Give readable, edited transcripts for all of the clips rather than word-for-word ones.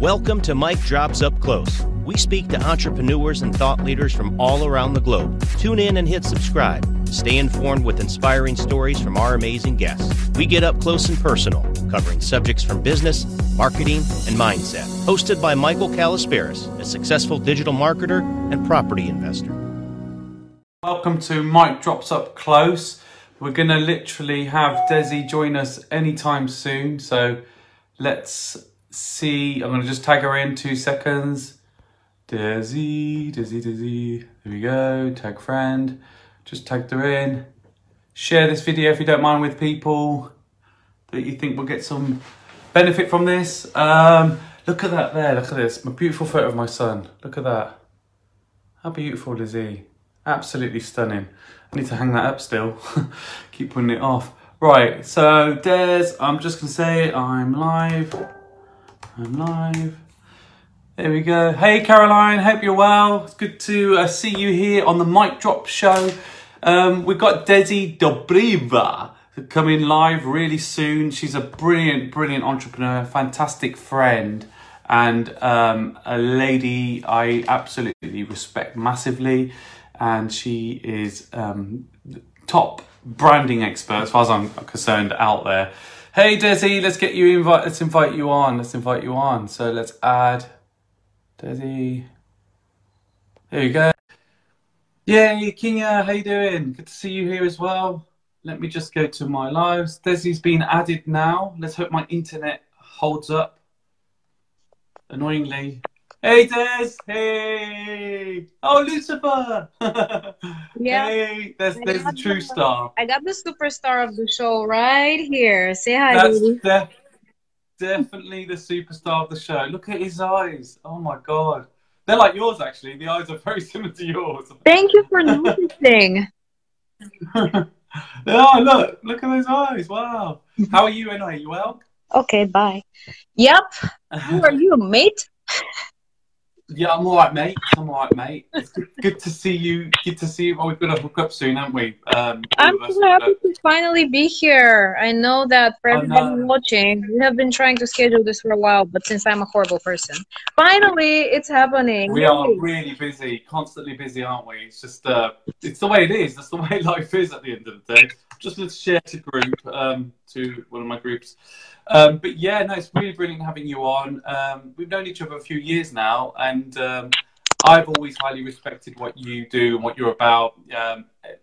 Welcome to Mike Drops Up Close. We speak to entrepreneurs and thought leaders from all around the globe. Tune in and hit subscribe. Stay informed with inspiring stories from our amazing guests. We get up close and personal, covering subjects from business, marketing, and mindset. Hosted by Michael Calisperis, a successful digital marketer and property investor. Welcome to Mike Drops Up Close. We're going to literally have Desi join us anytime soon. So let's see. I'm going to just tag her in 2 seconds. Desi, there we go, tag friend, just tagged her in. Share this video if you don't mind with people that you think will get some benefit from this. Look at that there, look at this, my beautiful photo of my son, look at that. How beautiful is he? Absolutely stunning. I need to hang that up still, keep putting it off. Right, so Des, I'm just gonna say I'm live. There we go. Hey Caroline, hope you're well. It's good to see you here on the Mic Drop Show. We've got Desi Dobreva coming live really soon. She's a brilliant, brilliant entrepreneur, fantastic friend, and a lady I absolutely respect massively. And she is top branding expert, as far as I'm concerned, out there. Hey Desi, let's invite you on. So let's add Desi, there you go. Yay, Kenya, how you doing? Good to see you here as well. Let me just go to my lives. Desi's been added now. Let's hope my internet holds up. Annoyingly. Hey, Des. Hey. Oh, Lucifer. Yeah. Hey, there's the true star. I got the superstar of the show right here. Say hi, Desi. Definitely the superstar of the show. Look at his eyes. Oh my God. They're like yours, actually. The eyes are very similar to yours. Thank you for noticing. Oh, look at those eyes. Wow. How are you, Anna? You well? Okay, bye. Yep. Who are you, mate? Yeah, I'm all right, mate. It's good to see you. Well, we've got to hook up soon, haven't we? I'm so happy to finally be here. I know that for everyone watching, we have been trying to schedule this for a while, but since I'm a horrible person, finally, it's happening. We are really busy, constantly busy, aren't we? It's just, it's the way it is. That's the way life is at the end of the day. Just let's share to group, to one of my groups. But yeah, no, it's really brilliant having you on. We've known each other a few years now, and I've always highly respected what you do and what you're about.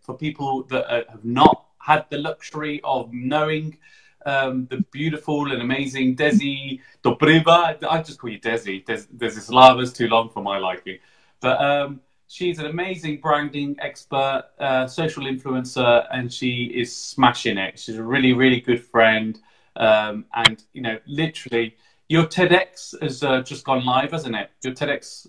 For people that have not had the luxury of knowing the beautiful and amazing Desi Dobreva, I just call you Desi. Desislava's too long for my liking. But she's an amazing branding expert, social influencer, and she is smashing it. She's a really, really good friend. And, you know, literally, your TEDx has just gone live, hasn't it? Your TEDx,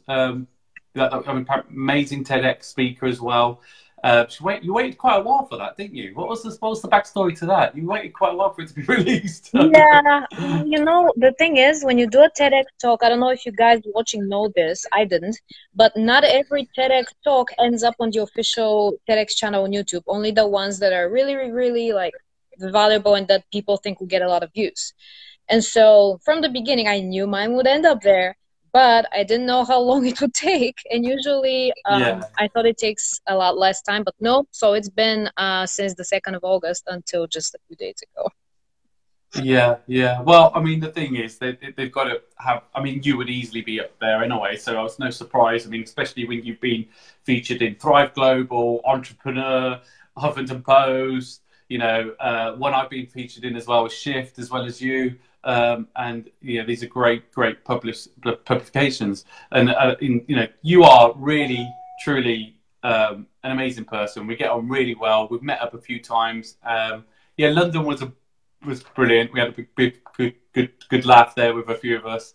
amazing TEDx speaker as well. You waited quite a while for that, didn't you? What was the backstory to that? You waited quite a while for it to be released. Yeah, you know, the thing is, when you do a TEDx talk, I don't know if you guys watching know this, I didn't, but not every TEDx talk ends up on the official TEDx channel on YouTube, only the ones that are really, really, like, valuable and that people think will get a lot of views. And so, from the beginning, I knew mine would end up there. But I didn't know how long it would take. And usually I thought it takes a lot less time, but no. So it's been since the 2nd of August until just a few days ago. Yeah, yeah. Well, I mean, the thing is, they've got to have, I mean, you would easily be up there anyway. So I was no surprise. I mean, especially when you've been featured in Thrive Global, Entrepreneur, Huffington Post, you know, one I've been featured in as well as Shift, as well as you. And yeah, these are great publications. And you know, you are really, truly an amazing person. We get on really well. We've met up a few times. Yeah, London was brilliant. We had a good laugh there with a few of us.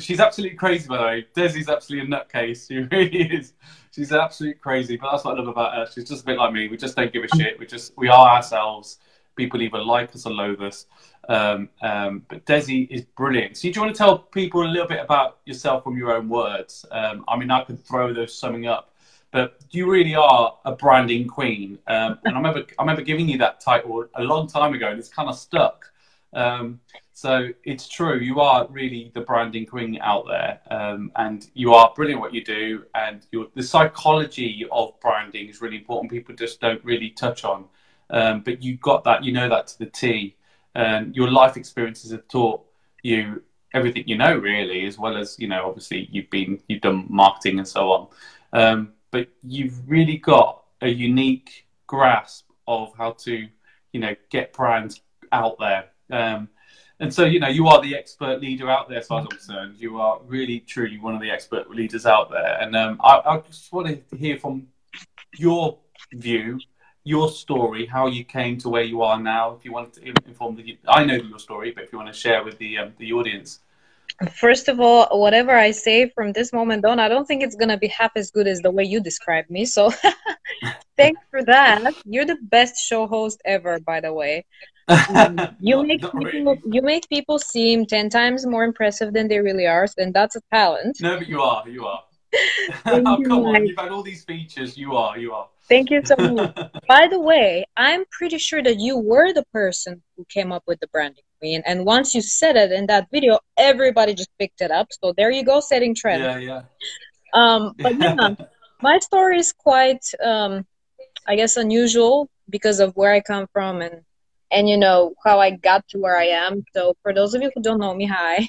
She's absolutely crazy, by the way. Desi's absolutely a nutcase. She really is. She's absolutely crazy. But that's what I love about her. She's just a bit like me. We just don't give a shit. We are ourselves. People either like us or loathe us. But Desi is brilliant. So do you want to tell people a little bit about yourself from your own words? I mean, I could throw those summing up, but you really are a branding queen. And I remember giving you that title a long time ago, and it's kind of stuck. So it's true, you are really the branding queen out there, and you are brilliant at what you do, and the psychology of branding is really important. People just don't really touch on, but you've got that, you know that to the T. Your life experiences have taught you everything you know, really, as well as, you know, obviously you've done marketing and so on, but you've really got a unique grasp of how to, you know, get brands out there. And so, you know, you are the expert leader out there, as far as I'm concerned. You are really, truly one of the expert leaders out there. And I just want to hear from your view, your story, how you came to where you are now. If you want to inform I know your story, but if you want to share with the audience. First of all, whatever I say from this moment on, I don't think it's going to be half as good as the way you described me. So thanks for that. You're the best show host ever, by the way. You make people seem 10 times more impressive than they really are, and that's a talent. No, but you are. Come on, you've had all these features. You are. Thank you so much. By the way, I'm pretty sure that you were the person who came up with the branding queen. And once you said it in that video, everybody just picked it up. So there you go, setting trend. Yeah. But yeah, my story is quite, I guess, unusual because of where I come from and you know, how I got to where I am. So for those of you who don't know me, hi.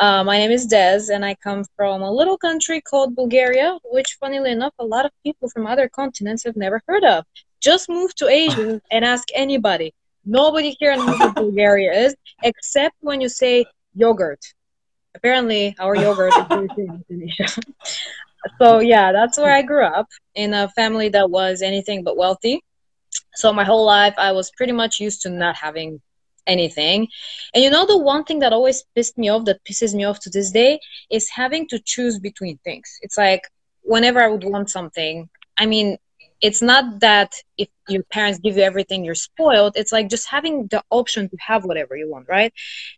My name is Des, and I come from a little country called Bulgaria, which, funnily enough, a lot of people from other continents have never heard of. Just move to Asia and ask anybody. Nobody here knows what Bulgaria is, except when you say yogurt. Apparently, our yogurt is very famous in Asia. So, yeah, that's where I grew up, in a family that was anything but wealthy. So my whole life, I was pretty much used to not having anything. And you know, the one thing that always pissed me off, that pisses me off to this day, is having to choose between things. It's like, whenever I would want something, I mean, it's not that if your parents give you everything, you're spoiled. It's like just having the option to have whatever you want, right?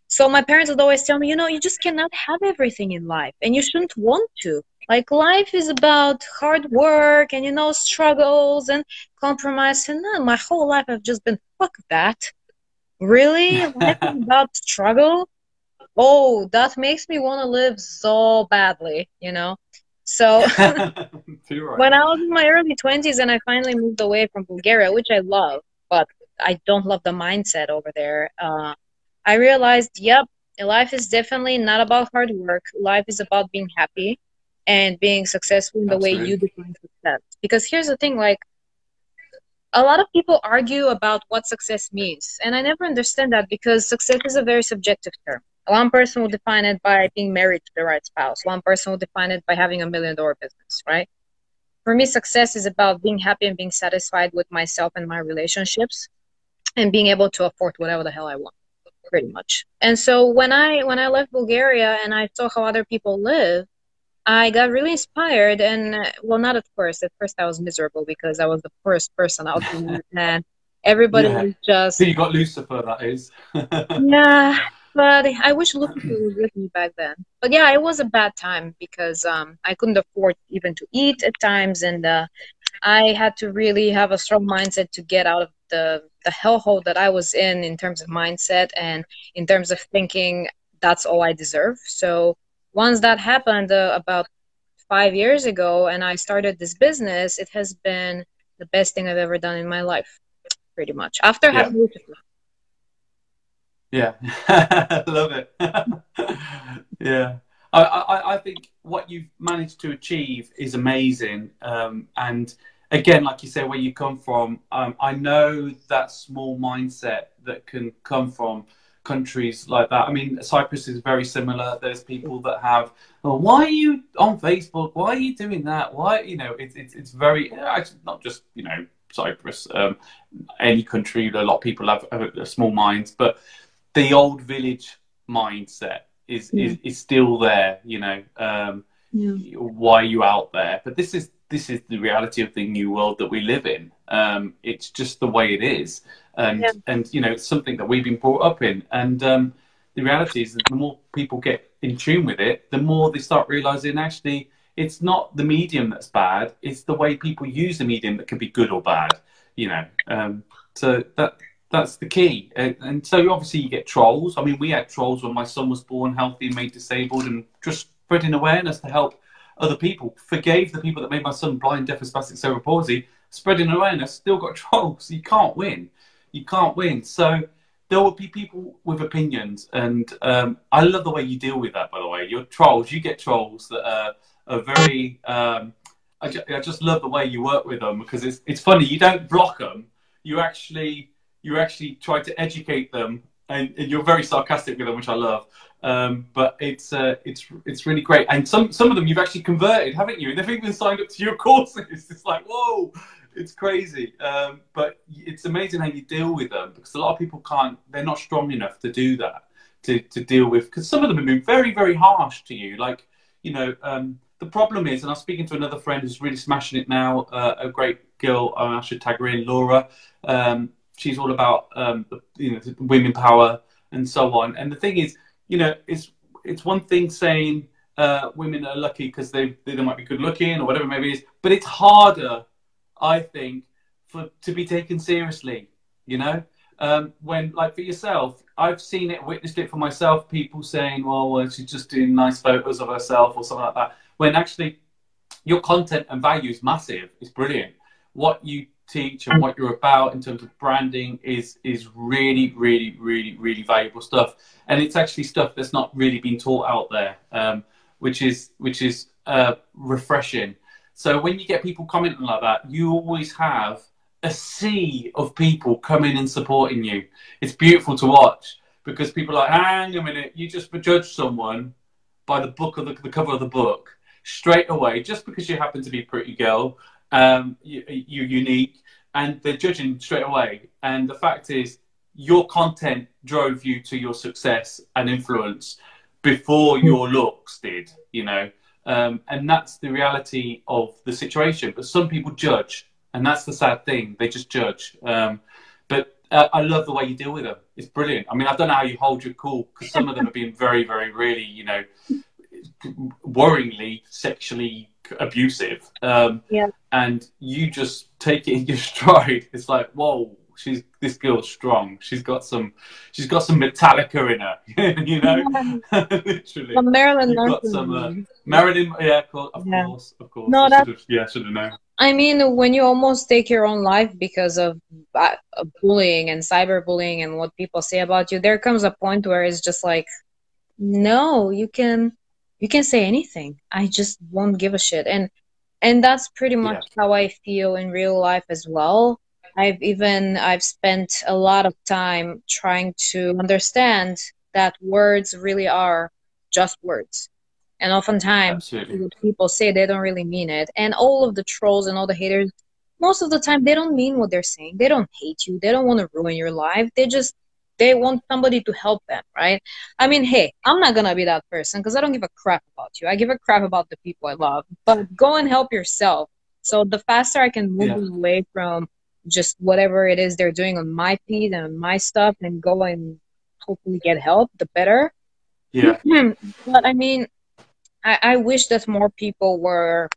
So my parents would always tell me, you know, you just cannot have everything in life, and you shouldn't want to. Like, life is about hard work and, you know, struggles and compromise. And no, my whole life I've just been, fuck that. Really? Life is about struggle? Oh, that makes me want to live so badly, you know? So when I was in my early 20s and I finally moved away from Bulgaria, which I love, but I don't love the mindset over there, I realized, yep, life is definitely not about hard work. Life is about being happy and being successful in the way you define success. Because here's the thing, like, a lot of people argue about what success means, and I never understand that, because success is a very subjective term. One person will define it by being married to the right spouse. One person will define it by having $1 million business, right? For me, success is about being happy and being satisfied with myself and my relationships, and being able to afford whatever the hell I want, pretty much. And so when I left Bulgaria and I saw how other people live, I got really inspired, and, well, not at first. At first, I was miserable because I was the first person out there, and everybody was just... So you got Lucifer, that is. Yeah, but I wish Lucifer was with me back then. But, yeah, it was a bad time because I couldn't afford even to eat at times, and I had to really have a strong mindset to get out of the hellhole that I was in terms of mindset and in terms of thinking that's all I deserve. So... once that happened about 5 years ago and I started this business, it has been the best thing I've ever done in my life, pretty much. After having Lucifer. Yeah, love it. Yeah. I think what you've managed to achieve is amazing. And again, like you say, where you come from, I know that small mindset that can come from countries like that. I mean, Cyprus is very similar. There's people that have, well, why are you on Facebook? Why are you doing that? Why, you know, it's very, it's not just, you know, Cyprus, any country, a lot of people have small minds, but the old village mindset is still there, you know, why are you out there? But this is the reality of the new world that we live in. It's just the way it is. And you know, it's something that we've been brought up in. And the reality is that the more people get in tune with it, the more they start realizing, actually, it's not the medium that's bad. It's the way people use the medium that can be good or bad, you know. So that That's the key. And so obviously you get trolls. I mean, we had trolls when my son was born, healthy and made disabled, and just spreading awareness to help other people. Forgave the people that made my son blind, deaf, and spastic cerebral palsy. Spreading awareness, still got trolls. You can't win. You can't win. So there will be people with opinions. And I love the way you deal with that, by the way. Your trolls, you get trolls that are very... I just love the way you work with them, because it's funny. You don't block them. You actually try to educate them, and you're very sarcastic with them, which I love. But it's really great. And some of them you've actually converted, haven't you? And they've even signed up to your courses. It's like, whoa, it's crazy. But it's amazing how you deal with them, because a lot of people can't, they're not strong enough to do that, to deal with. Because some of them have been very, very harsh to you. Like, you know, the problem is, and I'm speaking to another friend who's really smashing it now, a great girl, I should tag her in, Laura. She's all about women power and so on. And the thing is, you know, it's one thing saying women are lucky because they might be good looking or whatever it maybe is, but it's harder, I think, to be taken seriously. You know, when like for yourself, I've seen it, witnessed it for myself. People saying, "Well, she's just doing nice photos of herself" or something like that. When actually, your content and value is massive. It's brilliant. What you teach and what you're about in terms of branding is really, really, really, really valuable stuff, and it's actually stuff that's not really been taught out there, which is refreshing. So when you get people commenting like that, you always have a sea of people coming and supporting you. It's beautiful to watch, because people are like, hang a minute, you just judge someone by the book of the cover of the book straight away just because you happen to be a pretty girl. You're unique, and they're judging straight away. And the fact is, your content drove you to your success and influence before your looks did, you know. And that's the reality of the situation. But some people judge, and that's the sad thing. They just judge. But I love the way you deal with them. It's brilliant. I mean, I don't know how you hold your cool, because some of them have been very, very, really, you know, worryingly sexually abusive, and you just take it in your stride. It's like, whoa, this girl's strong. She's got some Metallica in her, you know. Literally. Well, Marilyn got some Marilyn, yeah, of course. No, I should have known. I mean, when you almost take your own life because of bullying and cyberbullying and what people say about you, there comes a point where it's just like, no, you can say anything. I just won't give a shit. And that's pretty much how I feel in real life as well. I've spent a lot of time trying to understand that words really are just words. And oftentimes people say they don't really mean it. And all of the trolls and all the haters, most of the time they don't mean what they're saying. They don't hate you. They don't want to ruin your life. They want somebody to help them, right? I mean, hey, I'm not going to be that person because I don't give a crap about you. I give a crap about the people I love. But go and help yourself. So the faster I can move away from just whatever it is they're doing on my feed and my stuff and go and hopefully get help, the better. Yeah. But I mean, I wish that more people were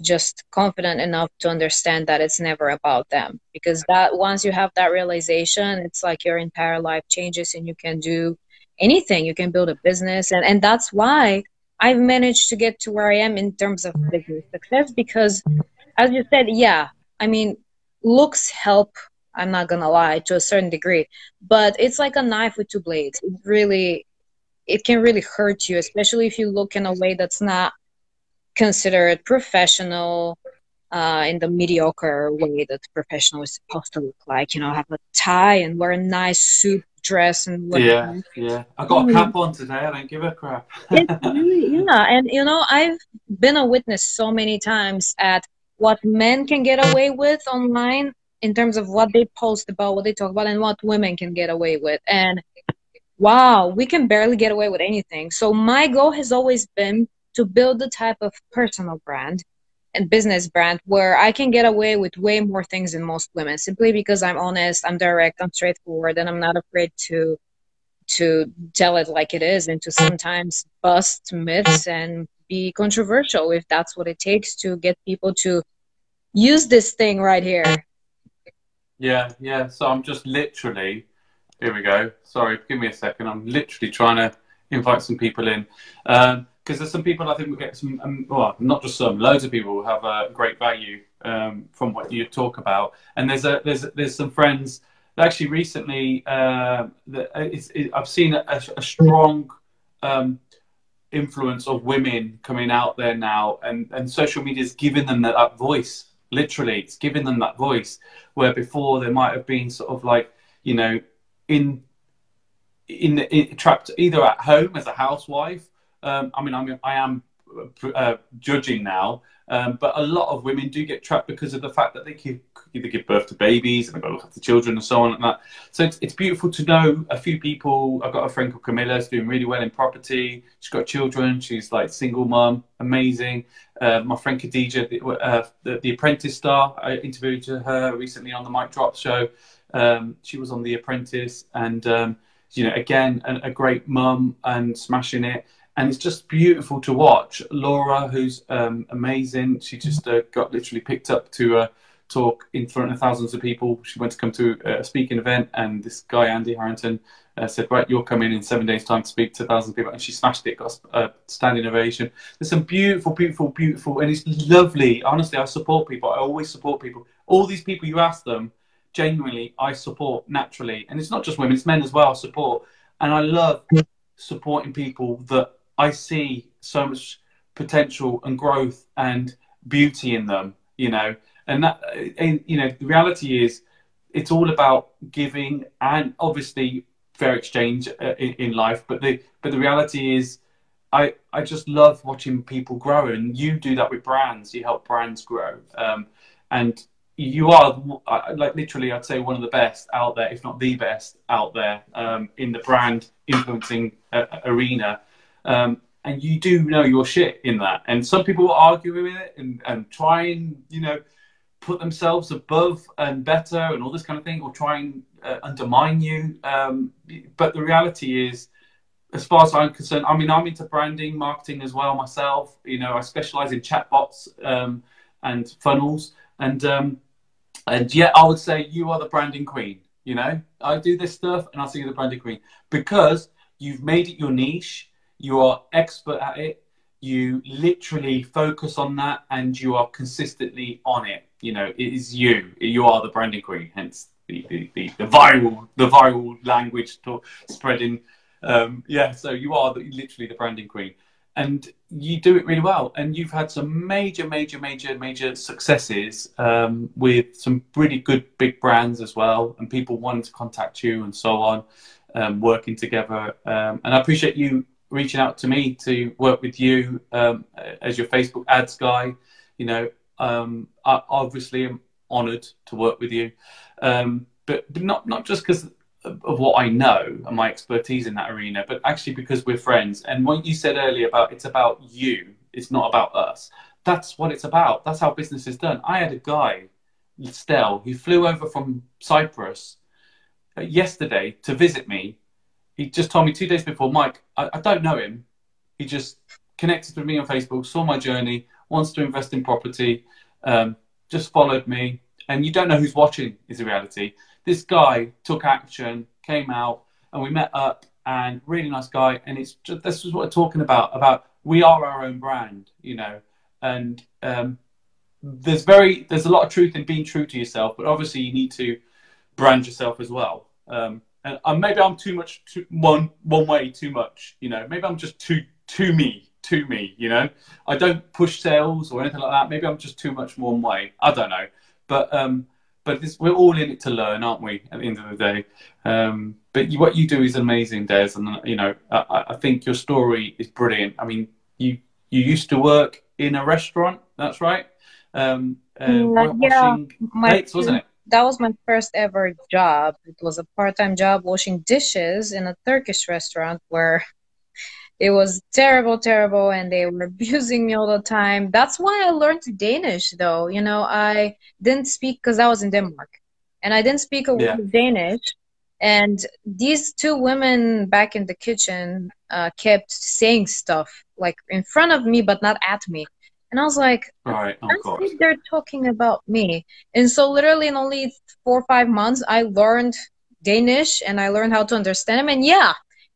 just confident enough to understand that it's never about them, because that once you have that realization, it's like your entire life changes and you can do anything. You can build a business, and that's why I've managed to get to where I am in terms of business success, because as you said, I mean, looks help, I'm not gonna lie, to a certain degree, but it's like a knife with two blades. It can really hurt you, especially if you look in a way that's not considered professional, in the mediocre way that professional is supposed to look like, you know, have a tie and wear a nice suit dress and whatever. I got a cap on today, I don't give a crap. And you know, I've been a witness so many times at what men can get away with online in terms of what they post about, what they talk about, and what women can get away with. And wow, we can barely get away with anything. So my goal has always been to build the type of personal brand and business brand where I can get away with way more things than most women, simply because I'm honest, I'm direct, I'm straightforward, and I'm not afraid to tell it like it is and to sometimes bust myths and be controversial if that's what it takes to get people to use this thing right here. Yeah. So I'm just literally, here we go. Sorry, give me a second. I'm literally trying to invite some people in. Because there's some people, I think we'll get some, well, not just some, loads of people will have great value from what you talk about. And there's some friends, actually recently, I've seen a strong influence of women coming out there now, and social media's giving them that voice, literally. It's giving them that voice, where before there might have been sort of like, you know, trapped either at home as a housewife, I am judging now, but a lot of women do get trapped because of the fact that they can either give birth to babies and they've got to look after children and so on and that. So it's beautiful to know a few people. I've got a friend called Camilla who's doing really well in property. She's got children. She's like single mum, amazing. My friend Khadija, the Apprentice star, I interviewed her recently on the Mic Drop show. She was on The Apprentice and, you know, again, a great mum and smashing it. And it's just beautiful to watch. Laura, who's amazing, she just got literally picked up to talk in front of thousands of people. She went to come to a speaking event, and this guy, Andy Harrington, said, right, you're coming in 7 days' time to speak to thousands of people. And she smashed it, got a standing ovation. There's some beautiful, and it's lovely. Honestly, I support people. I always support people. All these people, you ask them, genuinely, I support naturally. And it's not just women, it's men as well, I support. And I love supporting people that I see so much potential and growth and beauty in them, you know, and you know, the reality is it's all about giving and obviously fair exchange in life. But the reality is I just love watching people grow, and you do that with brands. You help brands grow. And you are like literally, I'd say one of the best out there, if not the best out there in the brand influencing arena. And you do know your shit in that, and some people will argue with it and try and, you know, put themselves above and better and all this kind of thing, or try and undermine you, but the reality is, as far as I'm concerned, I mean, I'm into branding, marketing as well myself, you know. I specialize in chatbots and funnels, and yet I would say you are the branding queen. You know, I do this stuff and I'll see you the branding queen, because you've made it your niche. You are expert at it. You literally focus on that, and you are consistently on it. You know, it is you. You are the branding queen. Hence the viral language spreading. Yeah, so you are literally the branding queen, and you do it really well. And you've had some major successes with some really good big brands as well, and people wanting to contact you and so on, working together. And I appreciate you reaching out to me to work with you as your Facebook ads guy. You know, I obviously am honoured to work with you, but not just because of what I know and my expertise in that arena, but actually because we're friends. And what you said earlier about it's about you, it's not about us. That's what it's about. That's how business is done. I had a guy, Stel, who flew over from Cyprus yesterday to visit me. He just told me 2 days before, Mike, I don't know him. He just connected with me on Facebook, saw my journey, wants to invest in property, just followed me. And you don't know who's watching is the reality. This guy took action, came out, and we met up, and really nice guy. And it's just, this is what we're talking about we are our own brand, you know. And there's a lot of truth in being true to yourself, but obviously you need to brand yourself as well. And maybe I'm too much one way too much, you know. Maybe I'm just too me, you know. I don't push sales or anything like that. Maybe I'm just too much one way. I don't know. But this, we're all in it to learn, aren't we? At the end of the day. What you do is amazing, Des, and you know I think your story is brilliant. I mean, you used to work in a restaurant. That's right. Yeah, plates, wasn't it? That was my first ever job. It was a part-time job washing dishes in a Turkish restaurant where it was terrible, and they were abusing me all the time. That's why I learned Danish, though. You know, I didn't speak, because I was in Denmark, and I didn't speak a word of Danish. And these two women back in the kitchen kept saying stuff, like, in front of me, but not at me. And I was like, I think they're talking about me. And so literally in only 4 or 5 months, I learned Danish and I learned how to understand them. And yeah,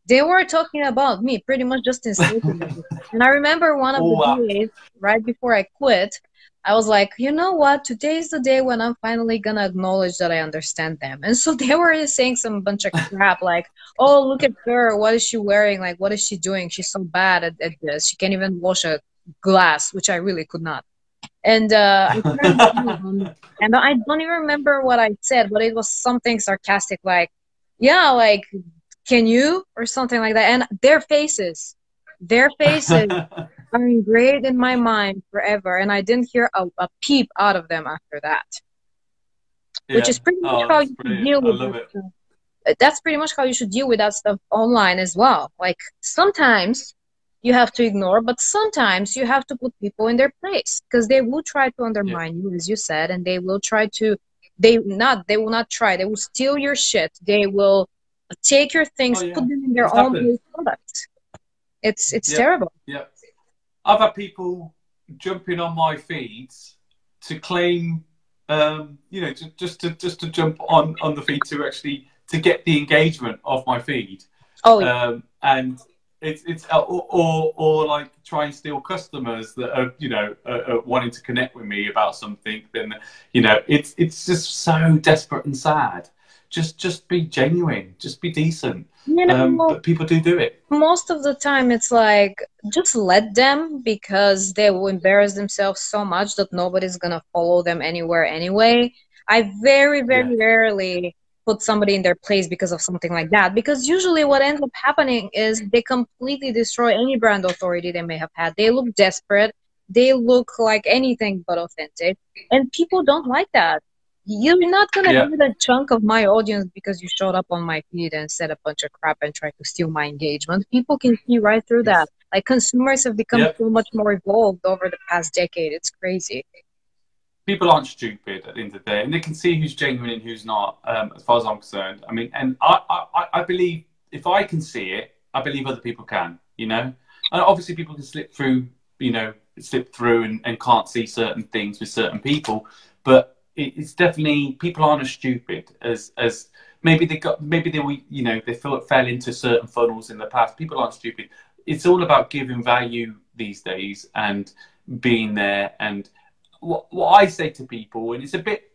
they were talking about me pretty much just in sleeping. And I remember one of the days right before I quit, I was like, you know what? Today's the day when I'm finally going to acknowledge that I understand them. And so they were saying some bunch of crap like, oh, look at her. What is she wearing? Like, what is she doing? She's so bad at this. She can't even wash a glass, which I really could not. And I don't even remember what I said, but it was something sarcastic like, yeah, like, can you? Or something like that. And their faces are engraved in my mind forever, and I didn't hear a peep out of them after that. Yeah. Which is pretty much how you should deal with it. That's pretty much how you should deal with that stuff online as well. Like, sometimes you have to ignore, but sometimes you have to put people in their place, because they will try to undermine you, as you said, and they will try to, they will steal your shit. They will take your things, put them in their own product. It's terrible. Yeah. Other people jumping on my feeds to claim, just to jump on the feed to actually to get the engagement of my feed. Oh, yeah. And it's or like try and steal customers that are wanting to connect with me about something. Then it's just so desperate and sad. Just be genuine. Just be decent. But people do it. Most of the time, it's like, just let them, because they will embarrass themselves so much that nobody's going to follow them anywhere anyway. I very, very rarely put somebody in their place because of something like that, because usually what ends up happening is they completely destroy any brand authority they may have had. They look desperate. They look like anything but authentic. And people don't like that. You're not going to get a chunk of my audience because you showed up on my feed and said a bunch of crap and tried to steal my engagement. People can see right through that. Like, consumers have become so much more evolved over the past decade. It's crazy. People aren't stupid at the end of the day, and they can see who's genuine and who's not, as far as I'm concerned. I mean, and I believe if I can see it, I believe other people can, And obviously people can slip through and can't see certain things with certain people, but it's definitely, people aren't as stupid as maybe they fell into certain funnels in the past. People aren't stupid. It's all about giving value these days and being there. And what I say to people, and it's a bit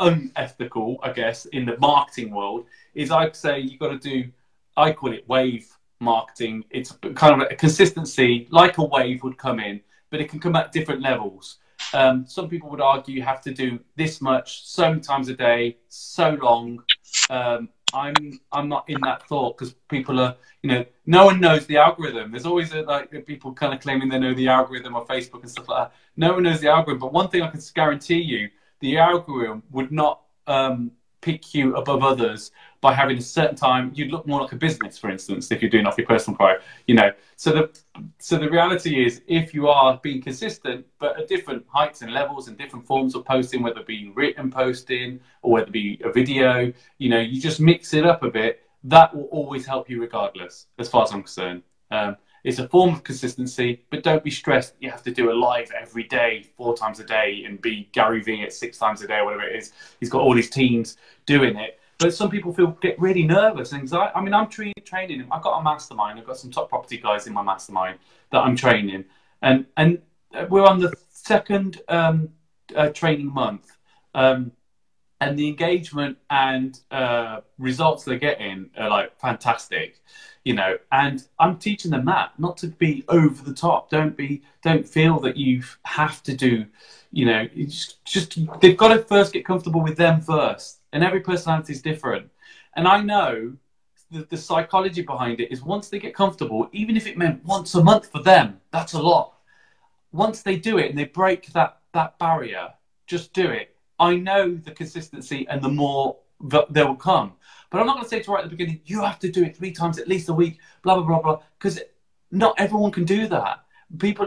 unethical, I guess, in the marketing world, is I say you've got to do, I call it wave marketing. It's kind of a consistency, like a wave would come in, but it can come at different levels. Some people would argue you have to do this much, so many times a day, so long. I'm not in that thought, because people are, no one knows the algorithm. There's always people kind of claiming they know the algorithm on Facebook and stuff like that. No one knows the algorithm. But one thing I can guarantee you, the algorithm would not pick you above others by having a certain time. You'd look more like a business, for instance, if you're doing off your personal pro, So the reality is, if you are being consistent, but at different heights and levels and different forms of posting, whether it be written posting or whether it be a video, you just mix it up a bit. That will always help you regardless, as far as I'm concerned. It's a form of consistency, but don't be stressed. You have to do a live every day, 4 times a day, and be Gary Vee at 6 times a day, or whatever it is. He's got all his teams doing it. But some people get really nervous and anxiety. I mean, I'm training them. I've got a mastermind. I've got some top property guys in my mastermind that I'm training. And we're on the second training month. And the engagement and results they're getting are, like, fantastic, And I'm teaching them that, not to be over the top. Don't feel that you have to do, they've got to first get comfortable with them first. And every personality is different. And I know the psychology behind it is, once they get comfortable, even if it meant once a month for them, that's a lot. Once they do it and they break that barrier, just do it. I know the consistency and the more that they will come. But I'm not going to say to right at the beginning, you have to do it 3 times at least a week, blah, blah, blah, blah, because not everyone can do that. People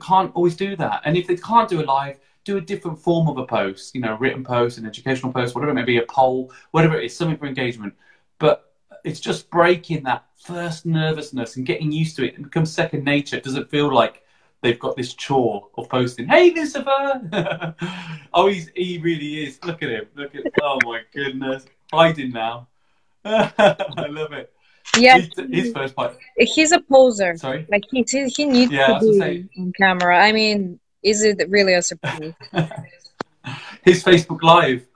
can't always do that. And if they can't do it live, do a different form of a post, a written post, an educational post, whatever it may be, a poll, whatever it is, something for engagement. But it's just breaking that first nervousness and getting used to it and become second nature. It doesn't feel like they've got this chore of posting, hey, Lucifer! Oh, he really is. Look at him. Look at, oh my goodness. Hiding now. I love it. Yeah, his first part. He's a poser. Sorry? Like, he needs to be on camera. I mean, is it really a surprise? His Facebook Live.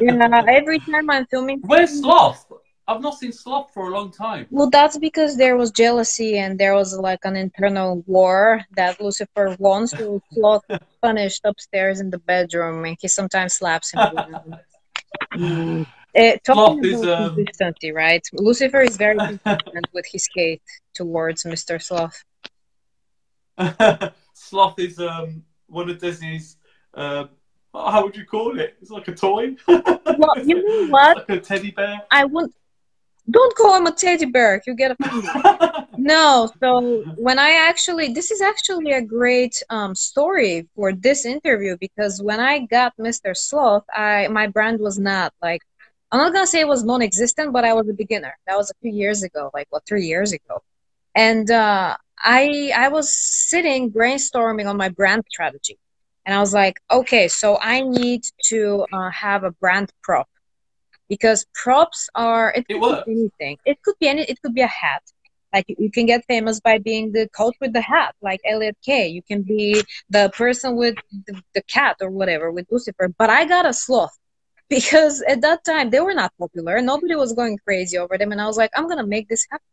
Yeah, every time I'm filming. Where's Sloth? I've not seen Sloth for a long time. Well, that's because there was jealousy and there was like an internal war that Lucifer won, so Sloth punished upstairs in the bedroom, and he sometimes slaps him. Talking Sloth about consistency, right? Lucifer is very consistent with his hate towards Mr. Sloth. Sloth is one of Desi's... how would you call it? It's like a toy. Well, you know what? Like a teddy bear. Don't call him a teddy bear. You get a... No. So when this is actually a great story for this interview, because when I got Mr. Sloth, my brand was not like, I'm not going to say it was non-existent, but I was a beginner. That was a few years ago, like 3 years ago. And I was sitting brainstorming on my brand strategy. And I was like, okay, so I need to have a brand prop, because props are, it could be anything. It could be a hat. Like, you can get famous by being the coach with the hat, like Elliot Kay. You can be the person with the cat or whatever, with Lucifer. But I got a sloth, because at that time, they were not popular. Nobody was going crazy over them. And I was like, I'm going to make this happen.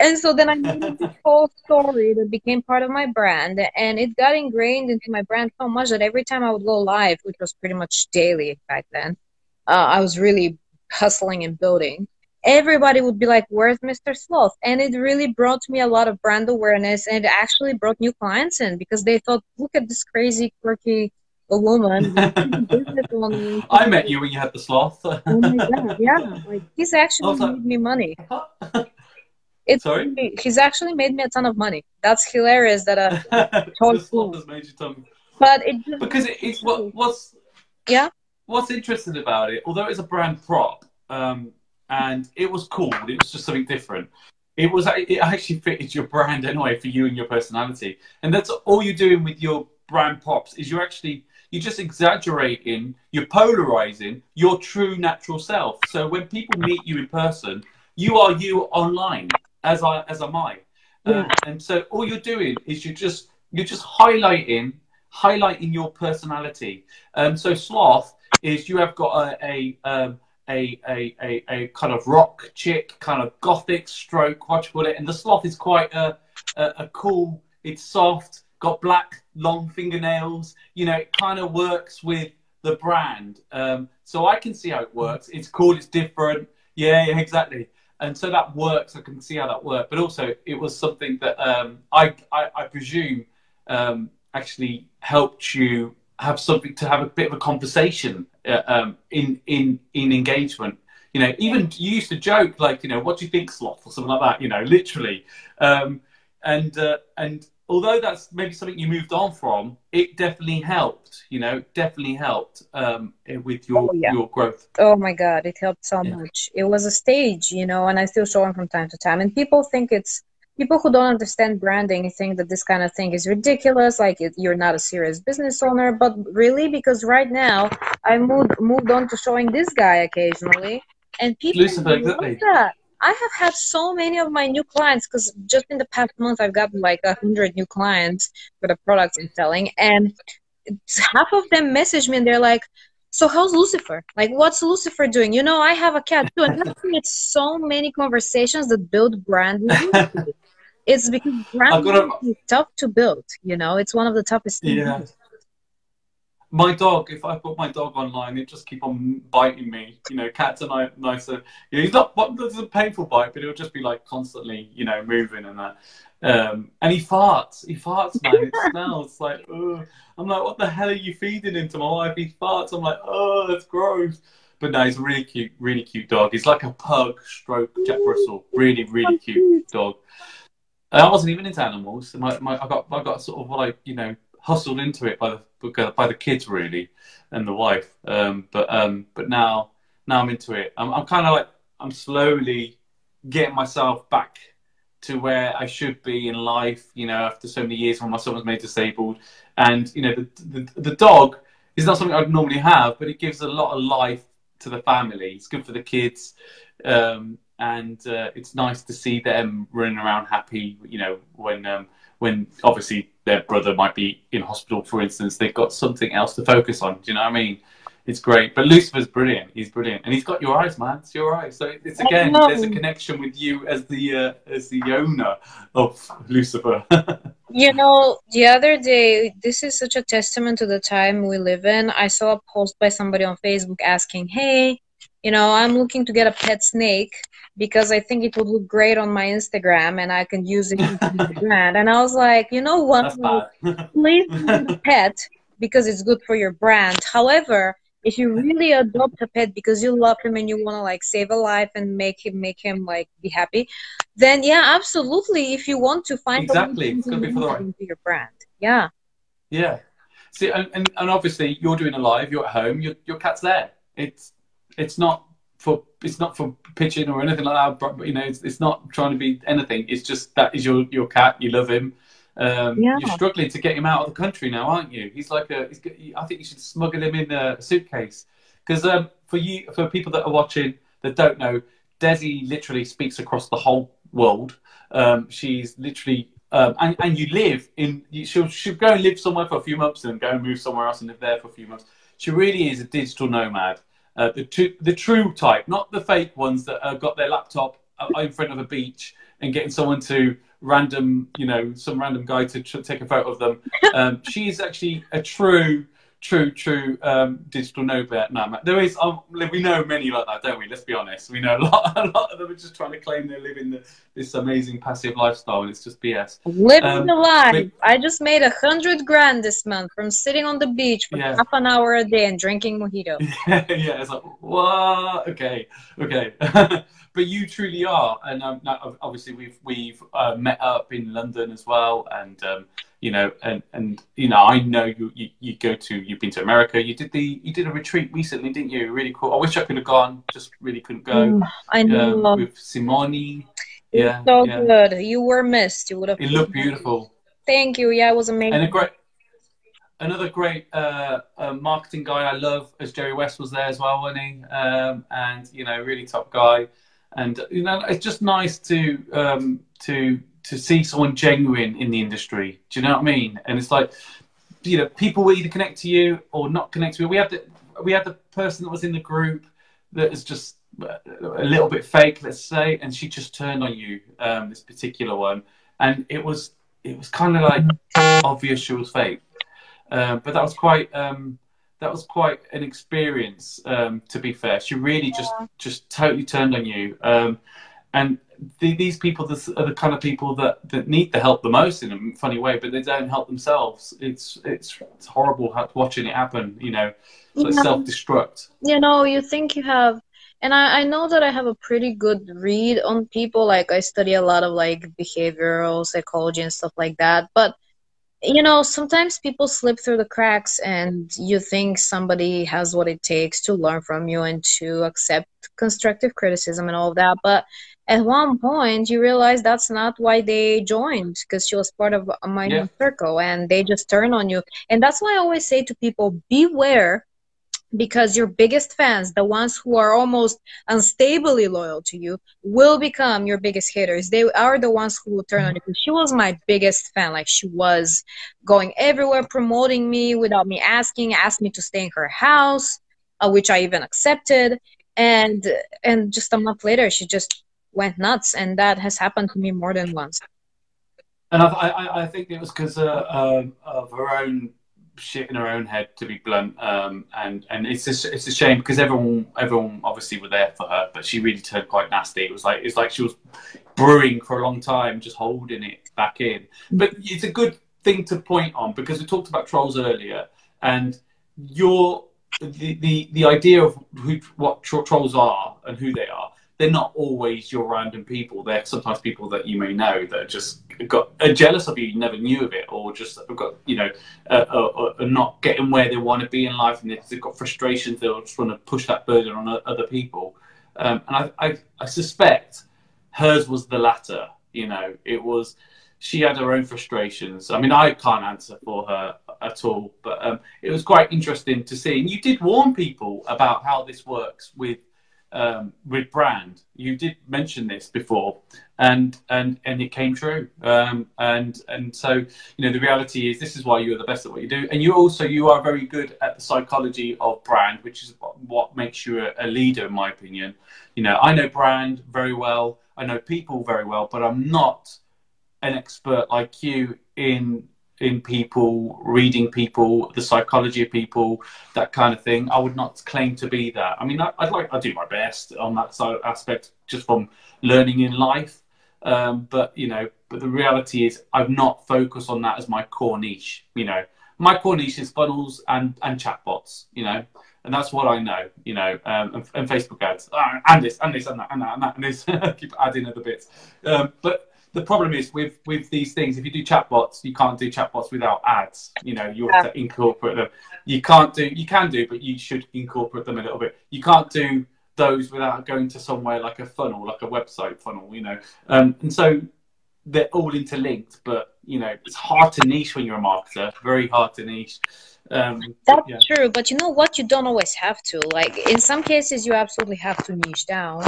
And so then I made this whole story that became part of my brand, and it got ingrained into my brand so much that every time I would go live, which was pretty much daily back then, I was really hustling and building. Everybody would be like, where's Mr. Sloth? And it really brought me a lot of brand awareness, and it actually brought new clients in, because they thought, look at this crazy, quirky woman. I met you when you had the sloth. Oh my God, yeah. Like, he's actually made me money. He's actually made me a ton of money. That's hilarious. That What's interesting about it, although it's a brand prop, and it was cool, it was just something different. It actually fitted your brand anyway, for you and your personality. And that's all you're doing with your brand props, is you're just exaggerating, you're polarizing your true natural self. So when people meet you in person, you are you online, as am I. And so all you're doing is you're just highlighting your personality. So Sloth is, you have got a kind of rock chick, kind of gothic stroke, what you call it. And the sloth is quite a cool, it's soft, got black long fingernails. You know, it kind of works with the brand. So I can see how it works. It's cool, it's different. Yeah, exactly. And so that works. I can see how that worked. But also, it was something that I presume actually helped you have something to have a bit of a conversation in engagement. You know, even you used to joke, like, you know, what do you think, Sloth, or something like that. You know, literally. And although that's maybe something you moved on from, it definitely helped. You know, definitely helped with your growth. Oh my God, it helped so much. It was a stage, you know, and I still show them from time to time. And people think people who don't understand branding think that this kind of thing is ridiculous, like you're not a serious business owner. But really, because right now I moved on to showing this guy occasionally, and people love that. I have had so many of my new clients, because just in the past month, I've gotten like 100 new clients for the products I'm selling. And half of them message me and they're like, so how's Lucifer? Like, what's Lucifer doing? You know, I have a cat too. And I've created so many conversations that build brand. It's because brand is tough to build. You know, it's one of the toughest things. Yeah. My dog, if I put my dog online, it just keep on biting me. You know, cats are nicer. You know, it's a painful bite, but it'll just be like constantly, you know, moving and that. And he farts, man. It smells like, oh. I'm like, what the hell are you feeding him to my wife? He farts. I'm like, oh, that's gross. But no, he's a really cute dog. He's like a pug stroke Jack Russell. Really, really cute dog. And I wasn't even into animals. I got sort of like, you know, hustled into it by the kids really, and the wife. But now I'm into it. I'm slowly getting myself back to where I should be in life, you know, after so many years when my son was made disabled. And, you know, the dog is not something I'd normally have, but it gives a lot of life to the family. It's good for the kids. And it's nice to see them running around happy, you know, when obviously their brother might be in hospital, for instance, they've got something else to focus on. Do you know what I mean? It's great. But Lucifer's brilliant. He's brilliant. And he's got your eyes, man. It's your eyes. So it's, again, there's a connection with you as the owner of Lucifer. You know, the other day, this is such a testament to the time we live in. I saw a post by somebody on Facebook asking, hey, you know, I'm looking to get a pet snake because I think it would look great on my Instagram and I can use it to the brand. And I was like, you know what, please use a pet because it's good for your brand. However, if you really adopt a pet because you love him and you want to like save a life and make him like be happy, then yeah, absolutely. If you want to find exactly, it's going to be for the right your brand, yeah, yeah. See, and obviously you're doing a live, you're at home, your cat's there. It's not for pitching or anything like that. But, you know, it's not trying to be anything. It's just that is your cat. You love him. Yeah. You're struggling to get him out of the country now, aren't you? He's like I think you should smuggle him in a suitcase because for people that are watching that don't know, Desi literally speaks across the whole world. She's literally and you live in. She'll go and live somewhere for a few months and go and move somewhere else and live there for a few months. She really is a digital nomad. The true type, not the fake ones that have got their laptop in front of a beach and getting someone to some random guy to take a photo of them. She's actually a true digital nomad. There is, we know many like that, don't we? Let's be honest. We know a lot of them are just trying to claim they're living this amazing passive lifestyle, and it's just BS. Living the life. I just made 100 grand this month from sitting on the beach for half an hour a day and drinking mojito. Yeah, it's like, what? Okay. But you truly are, and obviously we've met up in London as well, and. You know, and you know, I know you go to, you've been to America. You did a retreat recently, didn't you? Really cool. I wish I could have gone, just really couldn't go. I know. With Simone. Yeah. So good. You were missed. You would have. It looked beautiful. Thank you. Yeah, it was amazing. And another great marketing guy I love, as Jerry West was there as well, wasn't he? And you know, really top guy. And you know, it's just nice to see someone genuine in the industry. Do you know what I mean? And it's like, you know, people will either connect to you or not connect to you. We had the person that was in the group that is just a little bit fake, let's say, and she just turned on you, this particular one. And it was kind of like obvious she was fake. But that was quite an experience, to be fair. She really just totally turned on you. And these people are the kind of people that need the help the most in a funny way, but they don't help themselves. It's horrible watching it happen, you know, like self-destruct. You know, you think you have, and I know that I have a pretty good read on people. Like I study a lot of like behavioral psychology and stuff like that. But, you know, sometimes people slip through the cracks and you think somebody has what it takes to learn from you and to accept constructive criticism and all of that. But at one point, you realize that's not why they joined, because she was part of a minor circle, and they just turn on you. And that's why I always say to people, beware, because your biggest fans, the ones who are almost unstably loyal to you, will become your biggest haters. They are the ones who will turn on you. She was my biggest fan. Like, she was going everywhere, promoting me without me asking, asked me to stay in her house, which I even accepted. And just a month later, she just went nuts, and that has happened to me more than once. And I think it was because of her own shit in her own head, to be blunt. And it's a shame because everyone obviously were there for her, but she really turned quite nasty. It's like she was brewing for a long time, just holding it back in. But it's a good thing to point on because we talked about trolls earlier, and the idea of what trolls are and who they are. They're not always your random people. They're sometimes people that you may know that just are jealous of you never knew of it, or just got, you know, are not getting where they want to be in life, and they've got frustrations. They'll just want to push that burden on other people. And I suspect hers was the latter. you know, it was, she had her own frustrations. I mean, I can't answer for her at all, but it was quite interesting to see. And you did warn people about how this works with brand. You did mention this before, and it came true. And so, you know, the reality is this is why you are the best at what you do. And you also, you are very good at the psychology of brand, which is what makes you a leader, in my opinion. You know, I know brand very well. I know people very well, but I'm not an expert like you in people, reading people, the psychology of people, that kind of thing. I would not claim to be that. I mean, I do my best on that side aspect, just from learning in life. But you know, but the reality is I've not focused on that as my core niche. You know, my core niche is funnels and chatbots. You know, and that's what I know. You know, and Facebook ads and this and this and that and that and that and this. Keep adding other bits, but. The problem is with these things, if you do chatbots, you can't do chatbots without ads. You know, you have to incorporate them. You can do, but you should incorporate them a little bit. You can't do those without going to somewhere like a funnel, like a website funnel, you know. And so they're all interlinked, but, you know, it's hard to niche when you're a marketer, very hard to niche. That's true, but you know what? You don't always have to. Like, in some cases, you absolutely have to niche down.